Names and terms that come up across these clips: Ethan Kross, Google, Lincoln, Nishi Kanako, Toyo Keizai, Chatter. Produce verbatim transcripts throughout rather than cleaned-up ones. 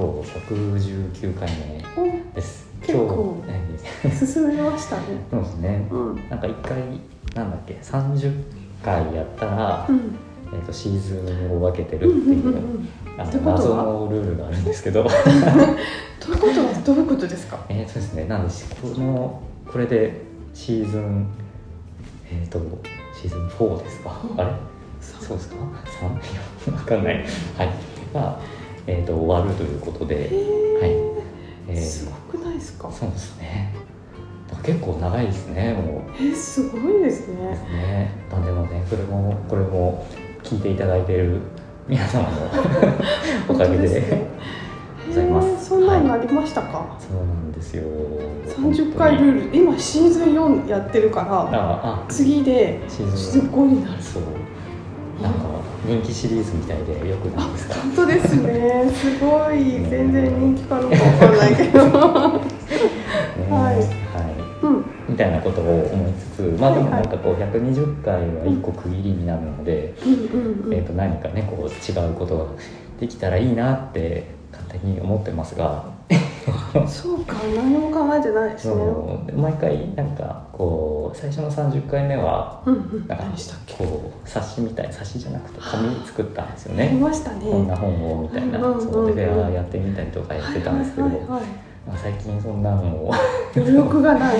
今日ひゃくじゅうきゅうかいめです。結構進めましたね。そうですね、うん、なんかいっかいなんだっけさんじゅっかいやったら、うんえー、とシーズンを分けてるっていう、うんうんうん、あの謎のルールがあるんですけどどういうことはどういうことですか？えーとですね、なんでこのこれでシーズンえっとシーズンフォーですか、うん、あれそうですかさん わかんないはいが、えー、と終わるということで、はいえー、すごくないですか？そうですね。結構長いですね。もうえすごいですね。ですね。まあでもね、これもこれも聞いていただいている皆様のおかげでございます。えー、そんなになりましたか？はい、そうなんですよ。さんじゅっかいルール。今シーズンよんやってるから、ああ次でシーズンごになる。そう。なんか人気シリーズみたいでよくないですか？本当ですね。すごい全然人気かどうかわかんないけど、はい。みたいなことを思いつつ、まあでもなんかこうひゃくにじゅっかいはいっこ区切りになるので、えっと何かねこう違うことができたらいいなって勝手に思ってますがそうか、何も考えてないですね。毎回なんかこう最初のさんじゅっかいめはなんかこう冊子みたい、冊子じゃなくて紙作ったんですよね。こんな本をみたいな、それでやってみたりとかやってたんですけど、最近そんなもう余力がない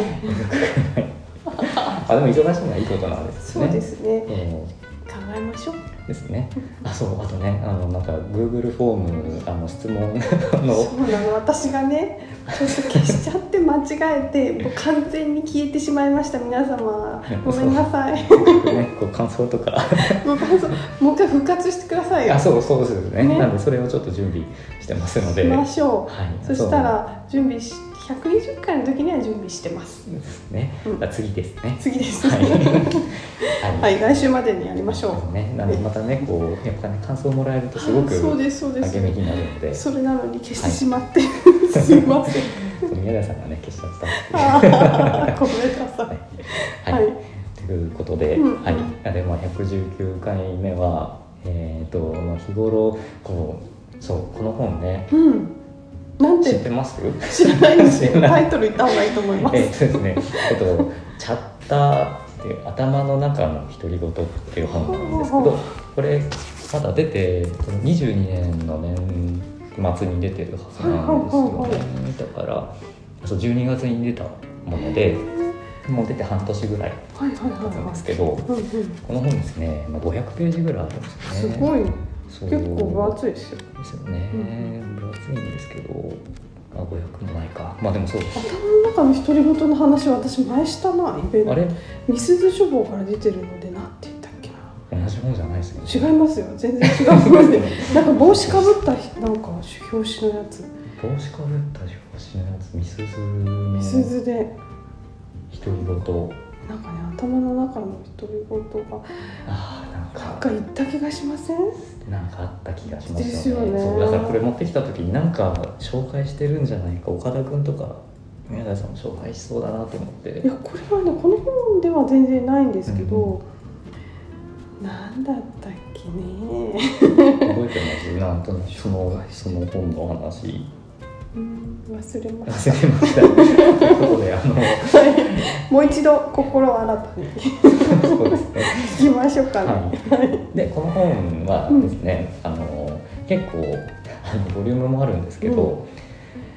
あでも忙しいのはいいことなんですね。そうですね、えー、考えましょうですね。あそうあとね、あのなんか Google フォームあの質問のそうなの、私がねちょっと消しちゃって間違えてもう完全に消えてしまいました。皆様ごめんなさいね、ご感想とかご感想もう一回復活してくださいよ。あそうそうですね、ね、なのでそれをちょっと準備してますのでしましょう、はい、そしたら準備しひゃくにじゅっかいの時には準備してますですね、うん、次ですね次ですねはい、はい、来週までにやりましょう、ね、なのでまたねこうやっぱね感想もらえるとすごくそうですそうです励みになるので、それなのに消してしまって、はい、すいません宮田さんがね消しちゃったごめんなさい、はい、はい、ということで、うん、はいあれもひゃくじゅうきゅうかいめはえっ、ー、と日頃こうそうこの本ね、うんなんて知ってます？知らないですよ。タイトル言った方がいいと思います。えっとですね、えっとチャッターっていう頭の中の独り言っていう本なんですけど、これまだ出てにじゅうにねんの年末に出てるはずなんですよね。だからそうじゅうにがつに出たもので、もう出て半年ぐらい経つんですけど、この本ですね、ごひゃくページぐらいあるんですよね。すごい。結構分厚いですよ。ですよね。分厚いんですけど、あごひゃくもないか。まあでもそうです。頭の中の独り言の話は私前したなイベント。あれ？みすず書房から出てるのでなって言ったっけな。同じ本じゃないですよね。違いますよ。全然違う本で。なんか帽子かぶったなんか表紙のやつ。帽子かぶった表紙のやつ。みすずの。みすずで。独り言。なんかね、頭の中の独り言があーなんかなんか言った気がしません？なんかあった気がしますよね。ですよね。そうだからこれ持ってきた時に何か紹介してるんじゃないか、岡田君とか宮台さんも紹介しそうだなと思って。いやこれはねこの本では全然ないんですけど、うん、なんだったっけね覚えてますなんとなくその、その本の話うん忘れました忘れましたということであの、はい、もう一度心を新たにそうですね聞きましょうかね、はい、でこの本はですね、うん、あの結構あのボリュームもあるんですけど、うん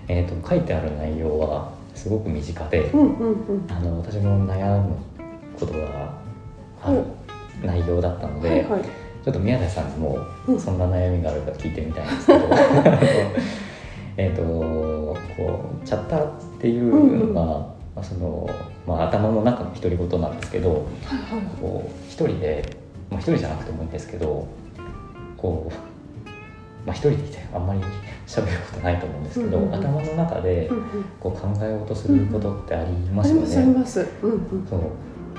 えー、と書いてある内容はすごく身近で、うんうんうん、あの私も悩むことがある内容だったので、はいはいはい、ちょっと宮台さんにもそんな悩みがあるか聞いてみたいんですけど、うんえー、とこうチャッターっていうのが、うんうんそのまあ、頭の中の独り言なんですけど、はいはい、こう一人で、まあ、一人じゃなくてもいいんですけどこう、まあ、一人でいてあんまり喋ることないと思うんですけど、うんうん、頭の中でこう考えようとすることってありますよね、うんうん、ありますあります、うんうん、そ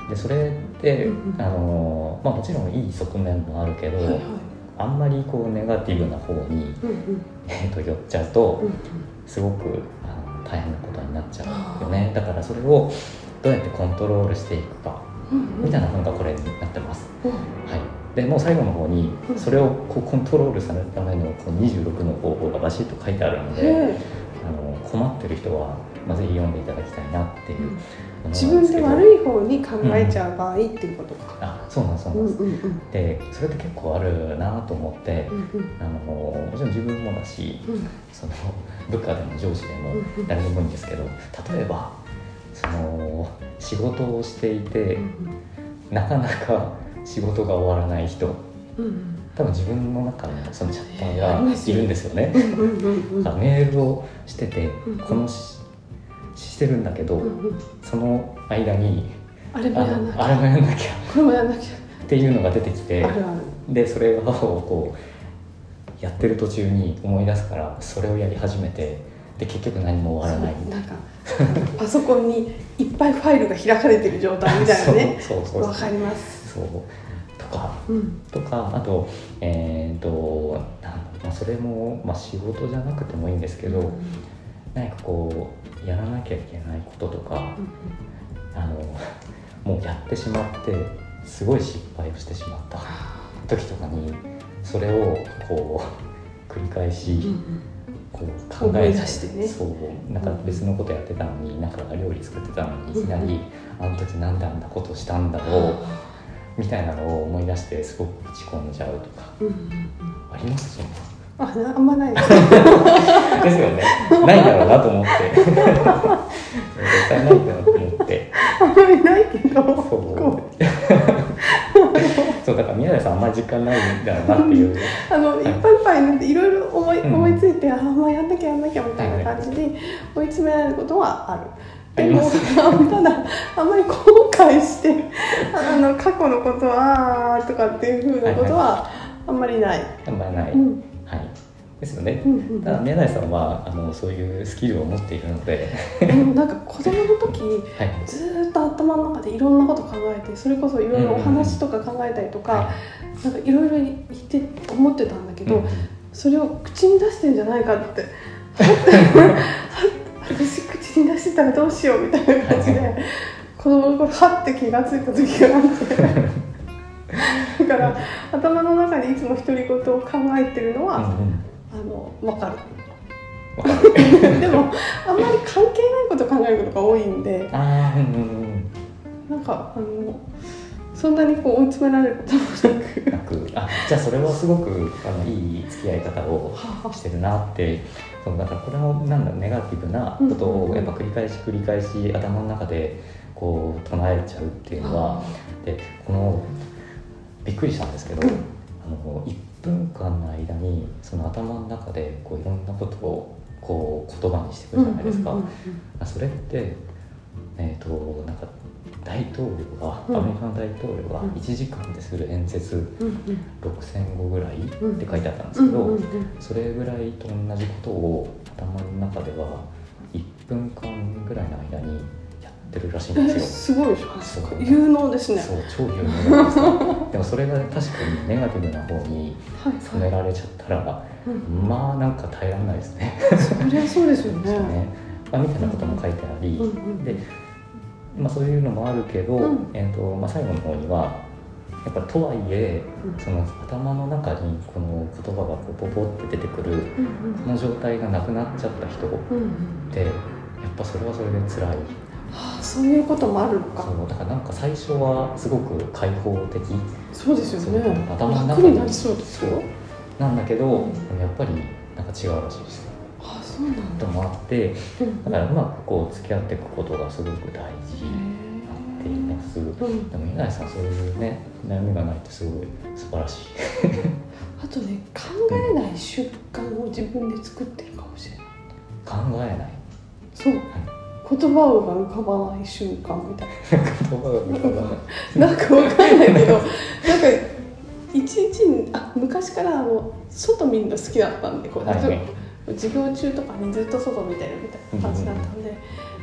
うでそれって、うんうんあのまあ、もちろんいい側面もあるけど、はいはいあんまりこうネガティブな方に、うんうんえー、と寄っちゃうと、うんうん、すごくあの大変なことになっちゃうよね。だからそれをどうやってコントロールしていくかみたいな本がこれになってます、うんはい、でもう最後の方にそれをこうコントロールされるためのこうにじゅうろくの方法がバシッと書いてあるので、あの困ってる人はまあぜひ読んでいただきたいなっていう、うん、自分で悪い方に考えちゃう場合、うん、っていうことか。あ、そうなんです、そうなんです、うんうんうん、でそれって結構あるなと思って、うんうん、あのもちろん自分もだし、うん、その部下でも上司でも誰でもいいんですけど、例えばその仕事をしていて、うんうん、なかなか仕事が終わらない人、うん、多分自分の中のそのチャッターがいるんですよね。メールをしてて、うん、このし、してるんだけど、うん、その間にあれもやんなきゃ、あれもやんなきゃ、これもやんなきゃっていうのが出てきて、あるある。でそれをこうやってる途中に思い出すからそれをやり始めて、で結局何も終わらないみたいな。なんかパソコンにいっぱいファイルが開かれてる状態みたいなね。そうそうそうそう、わかります。そうとか、うん、とかあと、えーとまあ、それも、まあ、仕事じゃなくてもいいんですけど、うん、なんかこうやらなきゃいけないこととか、うん、あのもうやってしまってすごい失敗をしてしまった時とかにそれをこう繰り返し、うん、こう考え出してね、そうなんか別のことやってたのに、なんか料理作ってたのにいきなり、うん、あの時なんであんなことしたんだろうみたいなのを思い出してすごく落ち込んじゃうとか、うんうんうん、ありますよね。あ、あんまないです。ですよね。ないだろうなと思って、絶対ないだろうと思って。あんまりないけど。そう。そうだから宮台さんあんまり実感ないんだろうなっていう。あのいっぱいいっぱいなんていろいろ思い、うん、思いついてあんまやんなきゃやんなきゃみたいな感じで追い詰められることはある。でもただあんまり後悔してあの過去のことはとかっていう風なことはあんまりない。あんまりない、うん、はいですよね、うんうん、ただ宮台さんはあのそういうスキルを持っているのでなんか子供の時、はい、ずっと頭の中でいろんなこと考えて、それこそいろいろお話とか考えたりとか、うんうん、なんかいろいろ言って思ってたんだけど、うんうん、それを口に出してんじゃないかって私口に出してたらどうしようみたいな感じで、はいはい、子供の頃はって気がついた時があってだから頭の中でいつも独り言を考えてるのは、うんうん、あの分かるでもあんまり関係ないことを考えることが多いんで、あ、うんうん、なんかあのそんなにこう追い詰められることもなくあ、じゃあそれはすごくあのいい付き合い方をしてるなってそうだからこれはなんだネガティブなことをやっぱ繰り返し繰り返し頭の中でこう唱えちゃうっていうのはで、このびっくりしたんですけど、うん、あのいっぷんかんの間にその頭の中でこういろんなことをこう言葉にしてくるじゃないですか、うんうんうんうん、それって、えーと、なんか大統領が、アメリカの大統領がいちじかんでする演説、うん、ろくせんごぐらいって書いてあったんですけど、うんうんうんうん、それぐらいと同じことを頭の中ではいっぷんかんぐらいの間にやってるらしいんですよ。えー、すごいですか。有能ですね。そう、超有能ですね。でもそれが確かにネガティブな方に染められちゃったら、はいはい、まあなんか耐えられないですね。そりゃそうですよね。ね、まあ、みたいなことも書いてあり、うんうん、でまあ、そういうのもあるけど、うんえーとまあ、最後の方にはやっぱとはいえ、うん、その頭の中にこの言葉がこうポポって出てくる、うんうん、この状態がなくなっちゃった人って、うんうん、やっぱそれはそれで辛い、はあ、そういうこともあるのか。そうだからなんか最初はすごく開放的、そうですよね、頭の中に楽になりそうですよ。なんだけど、うん、やっぱりなんか違うらしいです。ああ、そうなんだ。ともあって、だからうまくこう付き合っていくことがすごく大事になっています。うん、でも宮台さんそういうね悩みがないってすごい素晴らしい。あとね、考えない習慣を自分で作ってるかもしれない。考えない。そう。はい、言葉を浮かばない習慣みたいな。言葉を浮かばない。なんかわかんないけど、なんか一日にあ昔からあの外見るの好きだったんでこう。はいはい、授業中とかにずっと外見てるみたいな感じだったんで、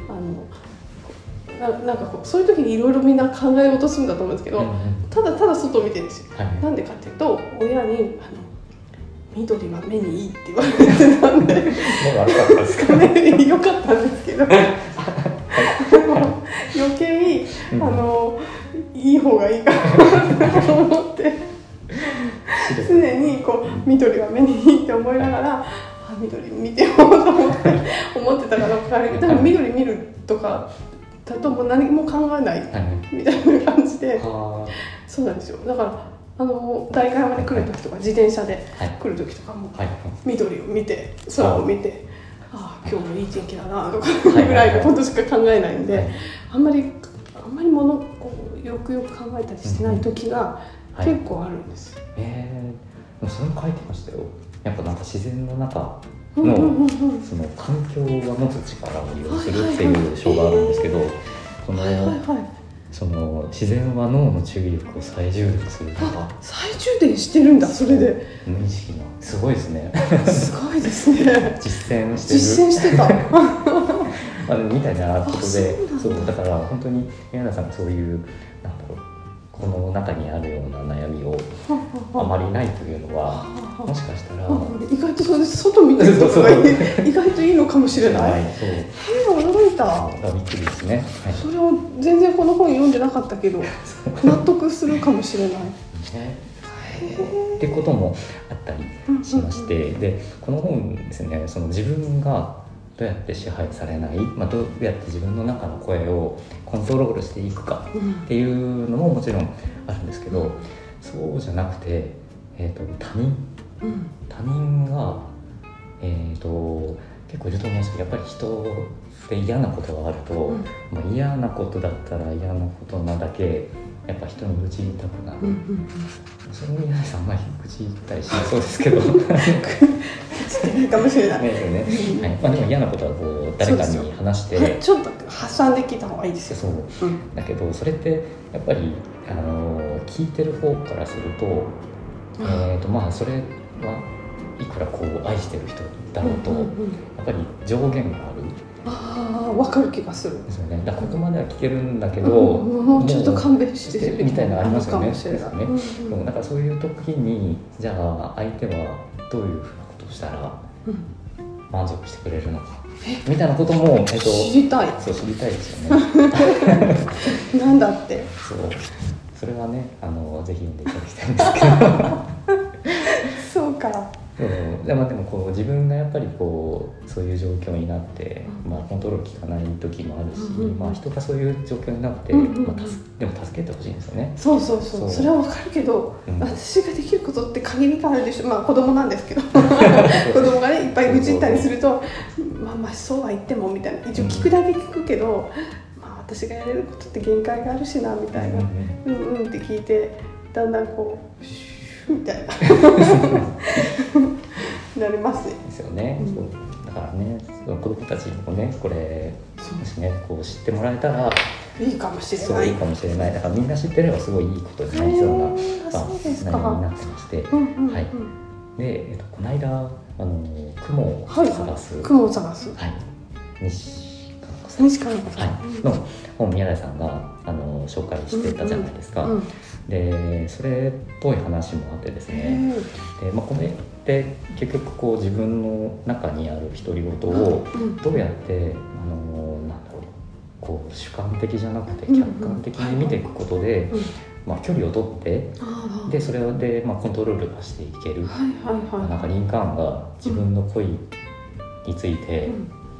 うん、あの な, なんかこうそういう時にいろいろみんな考え事するんだと思うんですけど、うん、ただただ外見てるんですよ、はい、なんでかっていうと親にあの緑は目にいいって言われてたんで目が悪かったですかね良かったんですけど余計にあの、うん、いい方がいいかなと思って常にこう緑が目にいいって思いながら、あ、緑見てよと思って思ってたから、だから緑見るとかだともう何も考えないみたいな感じで、そうなんですよ。だからあの大会まで来る時とか自転車で来る時とかも緑を見て空を見て、ああ今日もいい天気だなとかぐらいのことしか考えないんで、あんまりあんまりものこうよくよく考えたりしてない時が結構あるんです。うん、はい、ええー、それも書いてましたよ。やっぱなんか自然の中のその環境が持つ力を利用するっていう章があるんですけど、その、はいはいはい、その自然は脳の注意力を再充電するとか、再充電してるんだ、それで無意識の、すごいですねすごいですね実践してる実践してたあのみたいなことで、そうそう、だから本当に宮田さんがそういうなんだろう、この中にあるような悩みをあまりないというのは、もしかしたら意外とそうです、外見てるとか意外といいのかもしれない。そう、驚いた。びっくりですね。はい、それを全然この本読んでなかったけど納得するかもしれない、ね、ってこともあったりしまして、うんうんうん、でこの本ですね、その自分がどうやって支配されない、まあ、どうやって自分の中の声をコントロールしていくかっていうのももちろんあるんですけど、そうじゃなくて、えーと、他人、うん、他人が、えーと、結構いると思うんですけど、やっぱり人で嫌なことがあると、うん、まあ、嫌なことだったら嫌なことなだけやっぱ人に愚痴言いたくなる、うんうん、それも嫌です。あんまり愚痴言ったりしそうですけどかもしれないですよね、はい、まあ、でも嫌なことはこう誰かに話して、はい、ちょっと発散できた方がいいですよ。そう、うん、だけどそれってやっぱり、あのー、聞いてる方からすると、うん、えーとまあ、それはいくらこう愛してる人だろうと、うんうんうん、やっぱり上限がある。ああ、分かる気がするですよね。だからここまでは聞けるんだけど、うん、もうちょっと勘弁してみたいなのありますよね。だからそういう時にじゃあ相手はどういうふうなことをしたら満足してくれるのか、うん、みたいなことも、えっと、知りたい。そう、知りたいですよねなんだって そう、それはね、あのぜひ読んでいただきたいんですけどそうか、うん、でもこう自分がやっぱりこうそういう状況になって、まあ、コントロール効かない時もあるし、うんうん、まあ、人がそういう状況になって、うんうんうん、まあ、でも助けてほしいんですよね。そうそうそう、そう、それはわかるけど、うん、私ができることって限りがあるでしょ。まあ子供なんですけど子供がね、いっぱい愚痴ったりすると、まあまあそうは言ってもみたいな、一応聞くだけ聞くけど、うん、まあ、私がやれることって限界があるしなみたいな、うんうん、うんうんって聞いて、だんだんこうみたいななりますですよね、うん、そうだからね、子供たちにもね、これそう、ね、こう知ってもらえたらいいかもしれない。そう、いいかもしれない。だからみんな知ってればすごいいいことになりそうな、まあ、内容になってまして、うんうんうん、はい、で、えっと、この間あの雲を探す、はい、雲を探す、はい、西加奈子さん、西加奈子さん、はい、の本、宮台さんがあの紹介してたじゃないですか、うんうんうん、でそれっぽい話もあってですね、で、まあ、これって結局こう自分の中にある独り言をどうやって、うん、あのなんだろう、こう主観的じゃなくて客観的に見ていくことで、うんうん、まあ、距離を取って、うん、でそれで、まあ、コントロールがしていける、はいはいはい、なんかリンカーンが自分の恋について、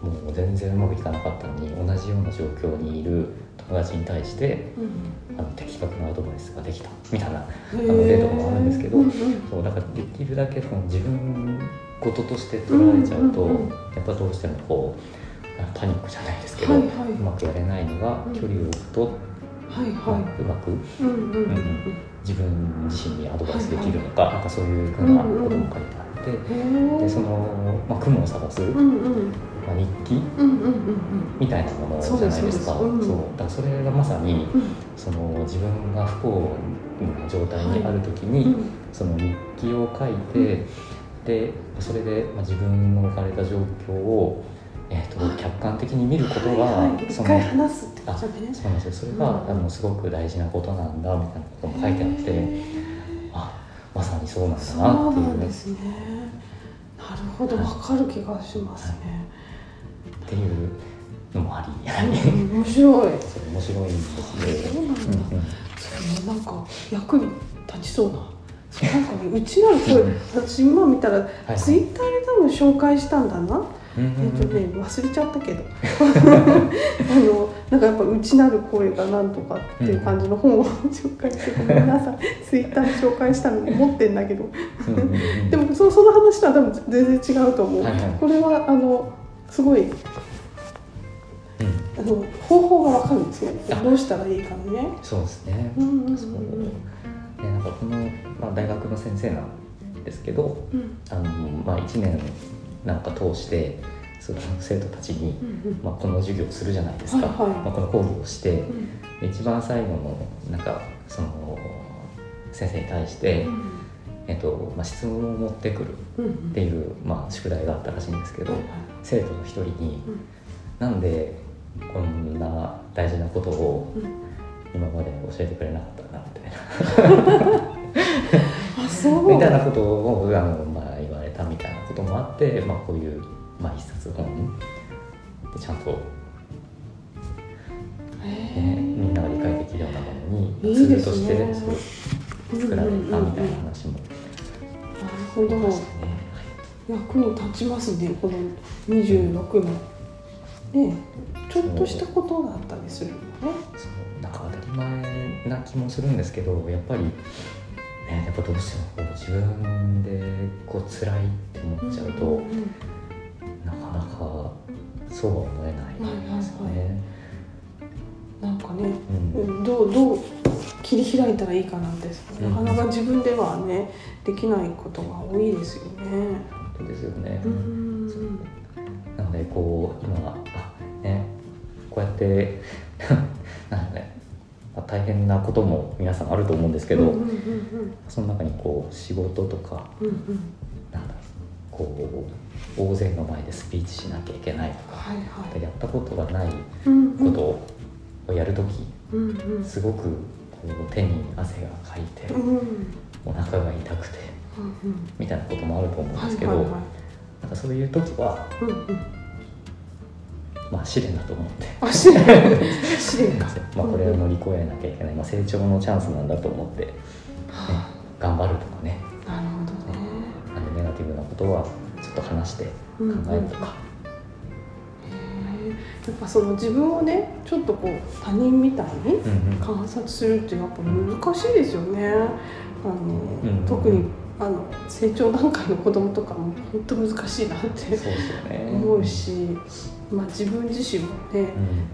うん、もう全然うまくいかなかったのに同じような状況にいる友達に対して、うん、あの的確なアドバイスができたみたいなデータもあるんですけど、うんうん、そうだからできるだけその自分事として捉えちゃうと、うんうんうん、やっぱどうしてもこうパニックじゃないですけど、はいはい、うまくやれないのが距離を置くと、はいはい、うまく自分自身にアドバイスできるのか、はいはい、なんかそういうふうなことも書いてあって、うんうん、でその、まあ、雲を探す、うんうん、まあ、日記、うんうんうんうん、みたいなものじゃないですか。そうです、そうです、うん、そうだからそれがまさに、うん、その自分が不幸な状態にある時に、はい、その日記を書いて、うん、でそれで、まあ、自分の置かれた状況を、えーとはい、客観的に見ることが、はいはい、一回話すってことね。そうなんですよ。それが、うん、あのすごく大事なことなんだみたいなことも書いてあって、あ、まさにそうなんだなっていうね。そうなんですね。なるほど、わかる気がしますね、はい、っていうのもあり、うん、面白いそれ面白いんですね。そうなんだ、うんうん、それもなんか役に立ちそうななんかね、うちなんか私今見たらツイッターで多分紹介したんだな、えっとね、忘れちゃったけどあのなんかやっぱ内なる声がなんとかっていう感じの本を紹介してごめんなさいツイッターで紹介したの思ってんだけどでも そ, その話とは多分全然違うと思う、はいはい、これはあのすごい、うん、あの方法がわかるんですよ、どうしたらいいかのね。そうですね、うんうんうん、そうでなんかこの、まあ、大学の先生なんですけど、うんあのまあ、いちねんなんか通してその生徒たちに、うんうんまあ、この授業をするじゃないですか、はいはいまあ、この講義をして、うん、一番最後のなんかその先生に対して、うんえっとまあ、質問を持ってくるっていう、うんうんまあ、宿題があったらしいんですけど、はいはい、生徒の一人に、うん、なんでこんな大事なことを今まで教えてくれなかったなみたいなあそうみたいなことをあの、まあ、言われたみたいなこともあって、まあ、こういう、まあ、一冊本でちゃんと、ね、みんなが理解できるようなものにツールとして、ね、いいですね、そう作られたみたいな話もありましたね。役に立ちますね、このにじゅうろくの、うんね、ちょっとしたことだったりするよね。そうなんか当たり前な気もするんですけど、やっぱりやっぱどうしてもこう自分でこう辛いって思っちゃうと、うんうんうん、なかなかそうは思えないですよね。なんかね、うん、どう、どう切り開いたらいいかなんです、うん、なかなか自分ではねできないことが多いですよね。本当ですよね、うんうん、なのでこう今あ、ね、こうやってなんで大変なことも皆さんあると思うんですけど、うんうんうんうん、その中にこう仕事とか、うんうん、なんだこう大勢の前でスピーチしなきゃいけないとか、はいはい、やったことがないことをやるとき、うんうん、すごくこう手に汗がかいて、うんうん、お腹が痛くて、うんうん、みたいなこともあると思うんですけど、はいはいはい、なんかそういうときは、うんうんまあ、試練だと思ってあ試練試練かまあこれを乗り越えなきゃいけない、まあ、成長のチャンスなんだと思って、ね、頑張るとかね、なるほどね、あのネガティブなことはちょっと話して考えるとか、うんうん、へえ、やっぱその自分をねちょっとこう他人みたいに観察するってやっぱ難しいですよね、うんうん、あの、うんうん、特にあの成長段階の子供とかも本当難しいなってそうですよね思うし、まあ、自分自身もね、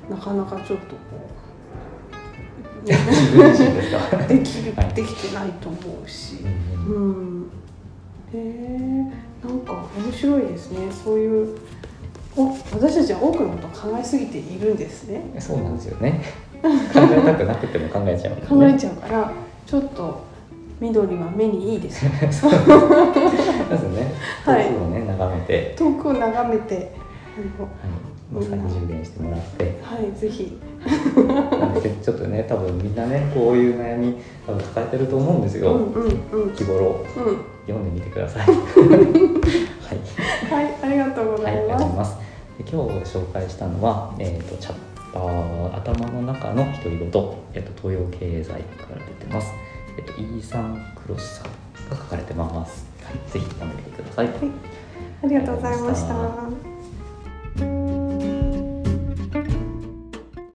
うん、なかなかちょっとこう自分自身ですかできる、はい、できてないと思うし、うん、へえ、なんか面白いですね。そういうお私たちは多くのことを考えすぎているんですね。そうなんですよね考えたくなくても考えちゃう、ね、考えちゃうからちょっと緑は目にいいですよそうですね、はい、遠くをね眺めて遠くを眺めてはい、さんじゅう元してもらって、はい、ぜひなんでちょっとね、多分みんなね、こういう悩み多分抱えてると思うんですよ、うんうんうん、日頃、うん、読んでみてくださいはい、はい、ありがとうございます、はい、ありがとうございます。で今日紹介したのは、えー、とチャッター頭の中の独り言、えー、と東洋経済から出てます、えー、とイーサン・クロスさんが書かれてます、はい、ぜひ読んでみてください、はい、ありがとうございました。